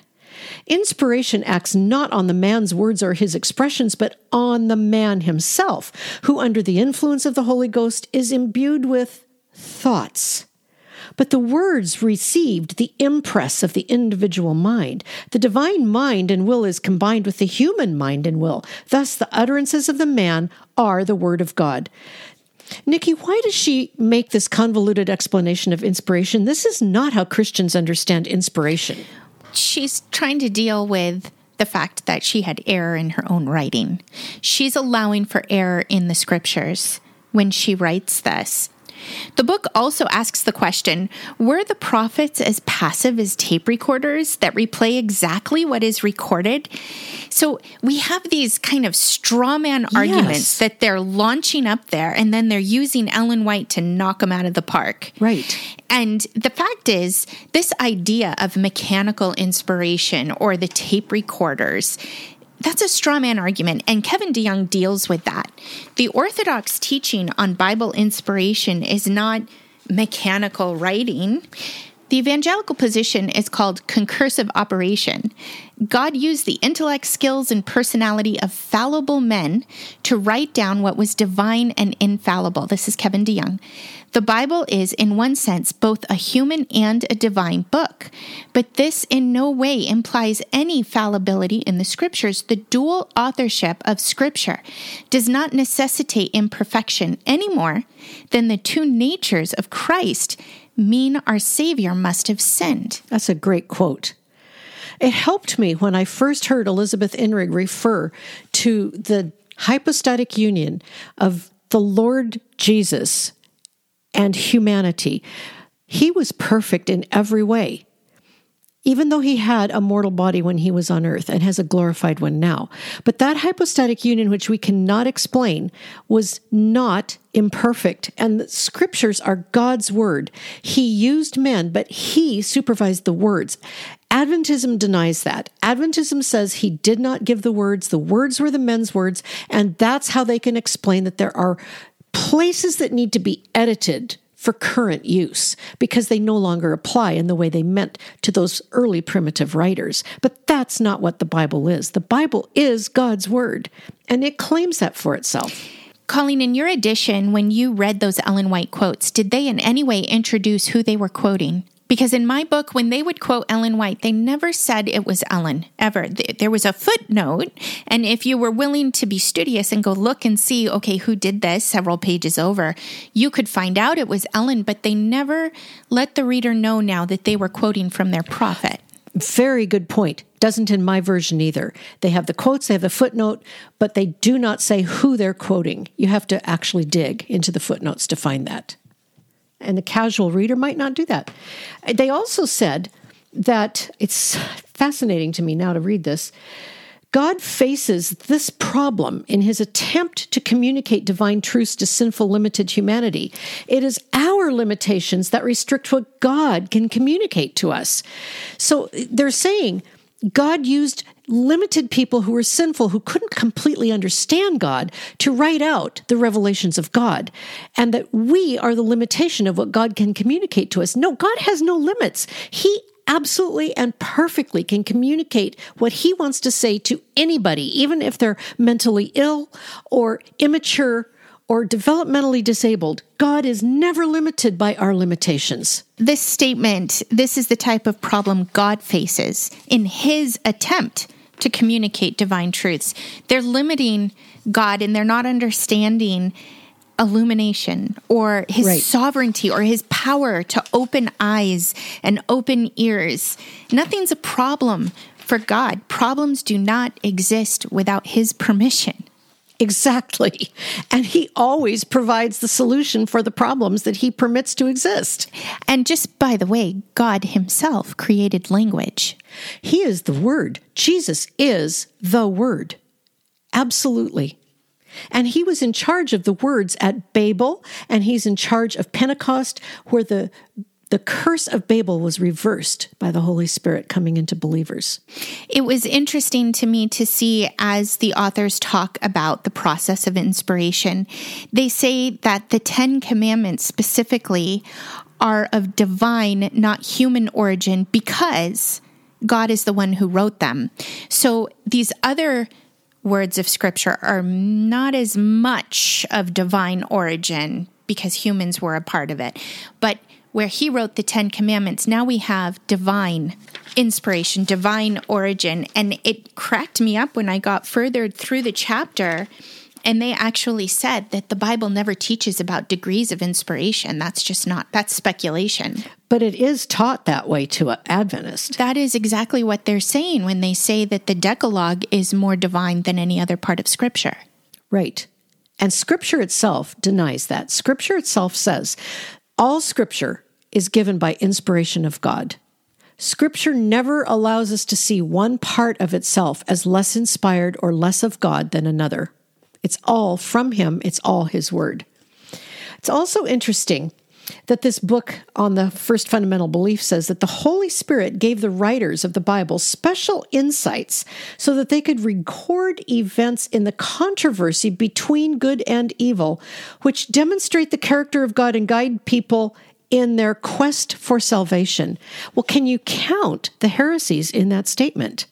Inspiration acts not on the man's words or his expressions, but on the man himself, who under the influence of the Holy Ghost is imbued with thoughts. But the words received the impress of the individual mind. The divine mind and will is combined with the human mind and will. Thus, the utterances of the man are the word of God. Nikki, why does she make this convoluted explanation of inspiration? This is not how Christians understand inspiration. She's trying to deal with the fact that she had error in her own writing. She's allowing for error in the scriptures when she writes this. The book also asks the question, were the prophets as passive as tape recorders that replay exactly what is recorded? So we have these kind of straw man arguments yes. that they're launching up there, and then they're using Ellen White to knock them out of the park. Right. And the fact is, this idea of mechanical inspiration or the tape recorders, that's a straw man argument, and Kevin DeYoung deals with that. The Orthodox teaching on Bible inspiration is not mechanical writing. The evangelical position is called concursive operation. God used the intellect, skills, and personality of fallible men to write down what was divine and infallible. This is Kevin DeYoung. The Bible is, in one sense, both a human and a divine book, but this in no way implies any fallibility in the Scriptures. The dual authorship of Scripture does not necessitate imperfection any more than the two natures of Christ mean our Savior must have sinned. That's a great quote. It helped me when I first heard Elizabeth Inrig refer to the hypostatic union of the Lord Jesus and humanity. He was perfect in every way, even though he had a mortal body when he was on earth and has a glorified one now. But that hypostatic union, which we cannot explain, was not imperfect. And the scriptures are God's word. He used men, but he supervised the words. Adventism denies that. Adventism says he did not give the words. The words were the men's words. And that's how they can explain that there are places that need to be edited for current use because they no longer apply in the way they meant to those early primitive writers. But that's not what the Bible is. The Bible is God's word, and it claims that for itself. Colleen, in your edition, when you read those Ellen White quotes, did they in any way introduce who they were quoting? Because in my book, when they would quote Ellen White, they never said it was Ellen, ever. There was a footnote, and if you were willing to be studious and go look and see, okay, who did this several pages over, you could find out it was Ellen, but they never let the reader know now that they were quoting from their prophet. Very good point. Doesn't in my version either. They have the quotes, they have the footnote, but they do not say who they're quoting. You have to actually dig into the footnotes to find that. And the casual reader might not do that. They also said that, it's fascinating to me now to read this, God faces this problem in his attempt to communicate divine truths to sinful, limited humanity. It is our limitations that restrict what God can communicate to us. So they're saying God used limited people who were sinful, who couldn't completely understand God, to write out the revelations of God, and that we are the limitation of what God can communicate to us. No, God has no limits. He absolutely and perfectly can communicate what he wants to say to anybody, even if they're mentally ill or immature or developmentally disabled. God is never limited by our limitations. This statement, this is the type of problem God faces in his attempt to communicate divine truths. They're limiting God, and they're not understanding illumination or his right. sovereignty or his power to open eyes and open ears. Nothing's a problem for God. Problems do not exist without his permission. Exactly. And he always provides the solution for the problems that he permits to exist. And just by the way, God himself created language. He is the Word. Jesus is the Word. Absolutely. And he was in charge of the words at Babel, and he's in charge of Pentecost, where the the curse of Babel was reversed by the Holy Spirit coming into believers. It was interesting to me to see, as the authors talk about the process of inspiration, they say that the Ten Commandments specifically are of divine, not human origin, because God is the one who wrote them. So these other words of Scripture are not as much of divine origin because humans were a part of it. But where he wrote the Ten Commandments, now we have divine inspiration, divine origin. And it cracked me up when I got further through the chapter, and they actually said that the Bible never teaches about degrees of inspiration. That's just not, that's speculation. But it is taught that way to an Adventist. That is exactly what they're saying when they say that the Decalogue is more divine than any other part of Scripture. Right. And Scripture itself denies that. Scripture itself says all Scripture is given by inspiration of God. Scripture never allows us to see one part of itself as less inspired or less of God than another. It's all from him. It's all his word. It's also interesting that this book on the first fundamental belief says that the Holy Spirit gave the writers of the Bible special insights so that they could record events in the controversy between good and evil, which demonstrate the character of God and guide people in their quest for salvation. Well, can you count the heresies in that statement?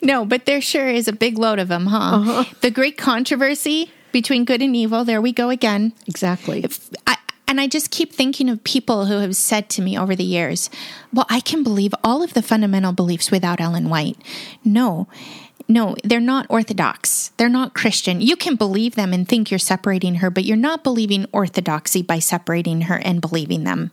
No, but there sure is a big load of them, huh? Uh-huh. The great controversy between good and evil. There we go again. Exactly. If I, and I just keep thinking of people who have said to me over the years, well, I can believe all of the fundamental beliefs without Ellen White. No, no, they're not orthodox. They're not Christian. You can believe them and think you're separating her, but you're not believing orthodoxy by separating her and believing them.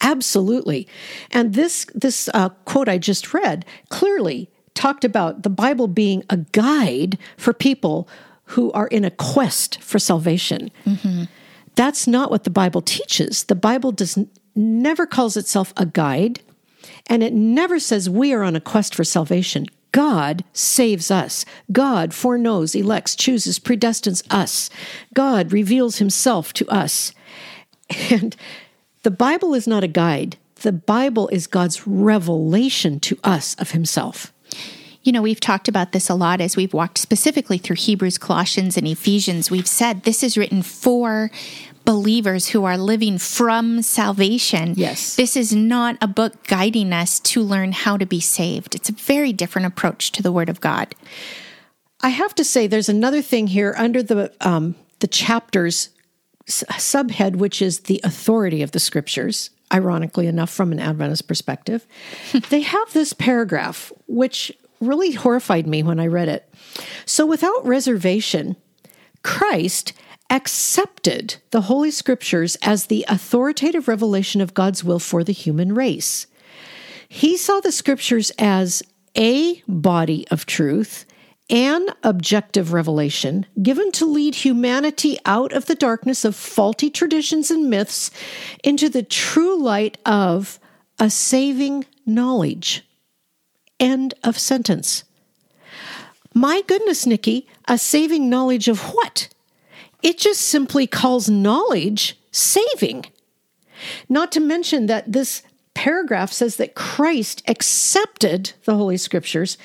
Absolutely. And this, this uh, quote I just read clearly talked about the Bible being a guide for people who are in a quest for salvation. Mm-hmm. That's not what the Bible teaches. The Bible does n- never calls itself a guide, and it never says we are on a quest for salvation. God saves us. God foreknows, elects, chooses, predestines us. God reveals himself to us. And the Bible is not a guide. The Bible is God's revelation to us of himself. You know, we've talked about this a lot as we've walked specifically through Hebrews, Colossians, and Ephesians. We've said this is written for believers who are living from salvation. Yes. This is not a book guiding us to learn how to be saved. It's a very different approach to the Word of God. I have to say there's another thing here under the um, the chapter's subhead, which is the authority of the Scriptures. Ironically enough, from an Adventist perspective, they have this paragraph, which really horrified me when I read it. So without reservation, Christ accepted the Holy Scriptures as the authoritative revelation of God's will for the human race. He saw the Scriptures as a body of truth, an objective revelation given to lead humanity out of the darkness of faulty traditions and myths into the true light of a saving knowledge. End of sentence. My goodness, Nikki, a saving knowledge of what? It just simply calls knowledge saving. Not to mention that this paragraph says that Christ accepted the Holy Scriptures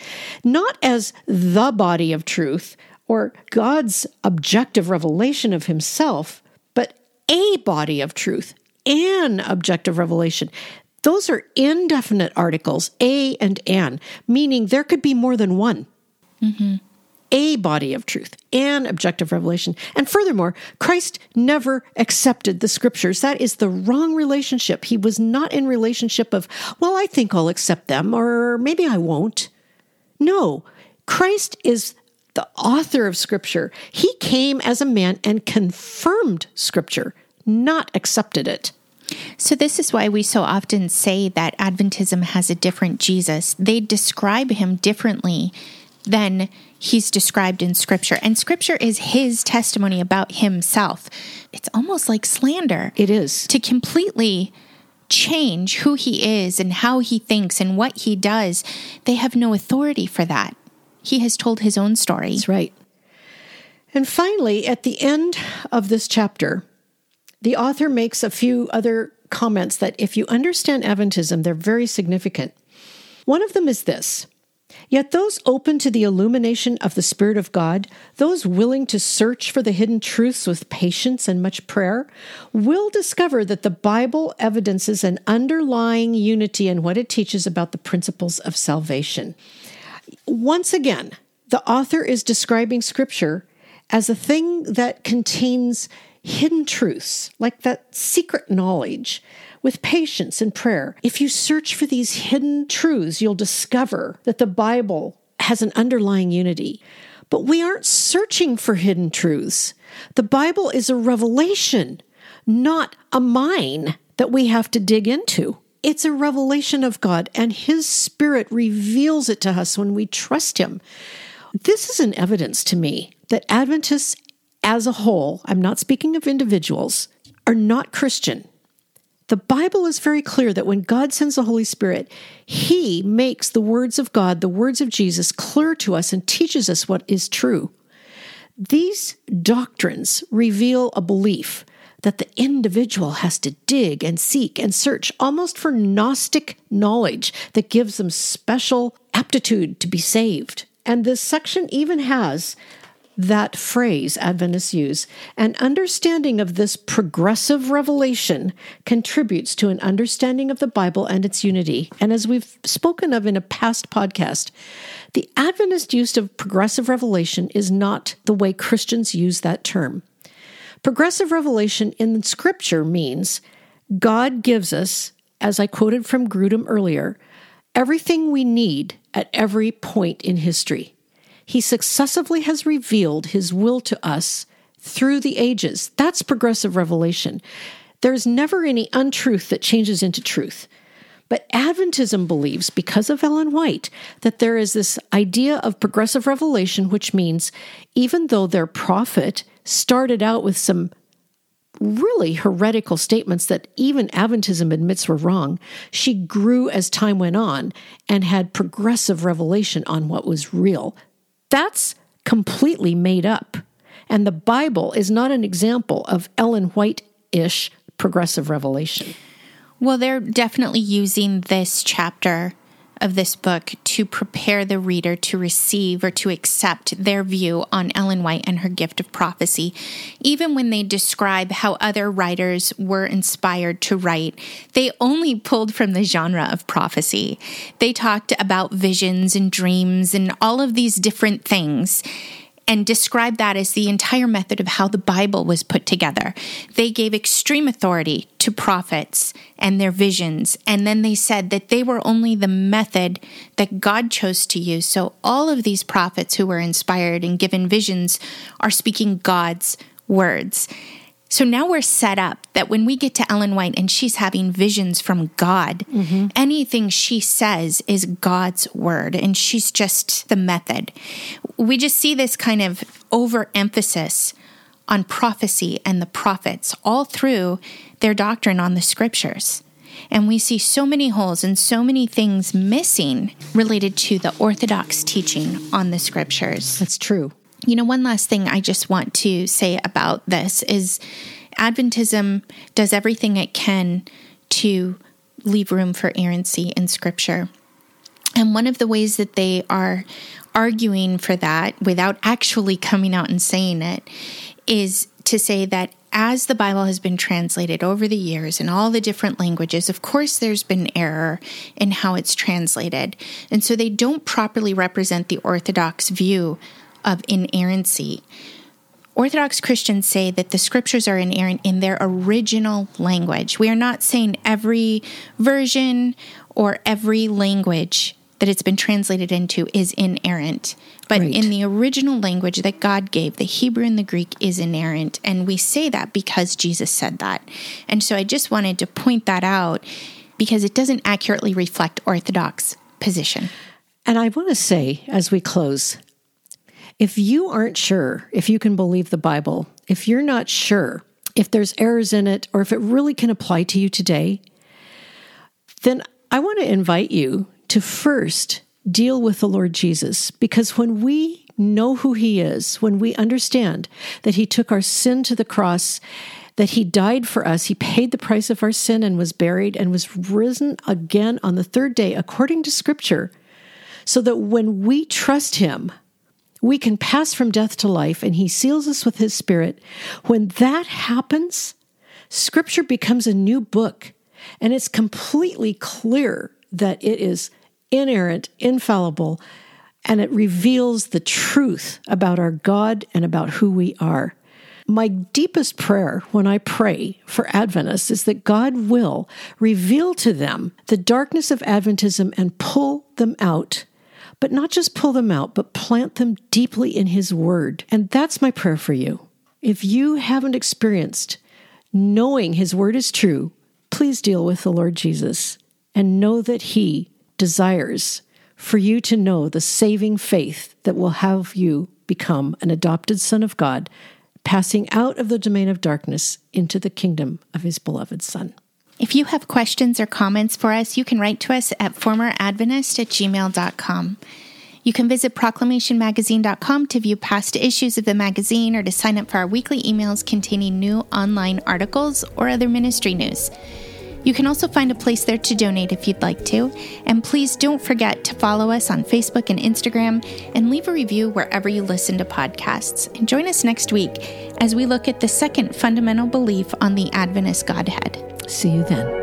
not as the body of truth or God's objective revelation of himself, but a body of truth, an objective revelation. Those are indefinite articles, a and an, meaning there could be more than one. Mm-hmm. A body of truth, an objective revelation. And furthermore, Christ never accepted the Scriptures. That is the wrong relationship. He was not in relationship of, well, I think I'll accept them, or maybe I won't. No, Christ is the author of Scripture. He came as a man and confirmed Scripture, not accepted it. So this is why we so often say that Adventism has a different Jesus. They describe him differently than he's described in Scripture. And Scripture is his testimony about himself. It's almost like slander. It is. To completely change who he is and how he thinks and what he does, they have no authority for that. He has told his own story. That's right. And finally, at the end of this chapter, the author makes a few other comments that, if you understand Adventism, they're very significant. One of them is this: yet those open to the illumination of the Spirit of God, those willing to search for the hidden truths with patience and much prayer, will discover that the Bible evidences an underlying unity in what it teaches about the principles of salvation. Once again, the author is describing Scripture as a thing that contains hidden truths, like that secret knowledge, with patience and prayer. If you search for these hidden truths, you'll discover that the Bible has an underlying unity. But we aren't searching for hidden truths. The Bible is a revelation, not a mine that we have to dig into. It's a revelation of God, and His Spirit reveals it to us when we trust Him. This is an evidence to me that Adventists as a whole, I'm not speaking of individuals, are not Christian. The Bible is very clear that when God sends the Holy Spirit, He makes the words of God, the words of Jesus, clear to us and teaches us what is true. These doctrines reveal a belief that the individual has to dig and seek and search almost for Gnostic knowledge that gives them special aptitude to be saved. And this section even has that phrase Adventists use: an understanding of this progressive revelation contributes to an understanding of the Bible and its unity. And as we've spoken of in a past podcast, the Adventist use of progressive revelation is not the way Christians use that term. Progressive revelation in Scripture means God gives us, as I quoted from Grudem earlier, everything we need at every point in history. He successively has revealed His will to us through the ages. That's progressive revelation. There's never any untruth that changes into truth. But Adventism believes, because of Ellen White, that there is this idea of progressive revelation, which means even though their prophet started out with some really heretical statements that even Adventism admits were wrong, she grew as time went on and had progressive revelation on what was real. That's completely made up. And the Bible is not an example of Ellen White-ish progressive revelation. Well, they're definitely using this chapter of this book to prepare the reader to receive or to accept their view on Ellen White and her gift of prophecy. Even when they describe how other writers were inspired to write, they only pulled from the genre of prophecy. They talked about visions and dreams and all of these different things, and described that as the entire method of how the Bible was put together. They gave extreme authority to prophets and their visions, and then they said that they were only the method that God chose to use. So all of these prophets who were inspired and given visions are speaking God's words. So now we're set up that when we get to Ellen White and she's having visions from God, mm-hmm. anything she says is God's word, and she's just the method. We just see this kind of overemphasis on prophecy and the prophets all through their doctrine on the Scriptures. And we see so many holes and so many things missing related to the Orthodox teaching on the Scriptures. That's true. You know, one last thing I just want to say about this is Adventism does everything it can to leave room for errancy in Scripture. And one of the ways that they are arguing for that without actually coming out and saying it is to say that as the Bible has been translated over the years in all the different languages, of course there's been error in how it's translated. And so they don't properly represent the Orthodox view of inerrancy. Orthodox Christians say that the Scriptures are inerrant in their original language. We are not saying every version or every language that it's been translated into is inerrant. But right. in the original language that God gave, the Hebrew and the Greek is inerrant. And we say that because Jesus said that. And so I just wanted to point that out because it doesn't accurately reflect Orthodox position. And I want to say, as we close, if you aren't sure if you can believe the Bible, if you're not sure if there's errors in it or if it really can apply to you today, then I want to invite you to first deal with the Lord Jesus, because when we know who he is, when we understand that he took our sin to the cross, that he died for us, he paid the price of our sin and was buried and was risen again on the third day, according to Scripture, so that when we trust him, we can pass from death to life, and he seals us with his Spirit. When that happens, Scripture becomes a new book, and it's completely clear that it is inerrant, infallible, and it reveals the truth about our God and about who we are. My deepest prayer when I pray for Adventists is that God will reveal to them the darkness of Adventism and pull them out, but not just pull them out, but plant them deeply in his Word. And that's my prayer for you. If you haven't experienced knowing his Word is true, please deal with the Lord Jesus and know that he desires for you to know the saving faith that will have you become an adopted son of God, passing out of the domain of darkness into the kingdom of his beloved Son. If you have questions or comments for us, you can write to us at former adventist at gmail dot com. You can visit proclamation magazine dot com to view past issues of the magazine or to sign up for our weekly emails containing new online articles or other ministry news. You can also find a place there to donate if you'd like to. And please don't forget to follow us on Facebook and Instagram and leave a review wherever you listen to podcasts. And join us next week as we look at the second fundamental belief on the Adventist Godhead. See you then.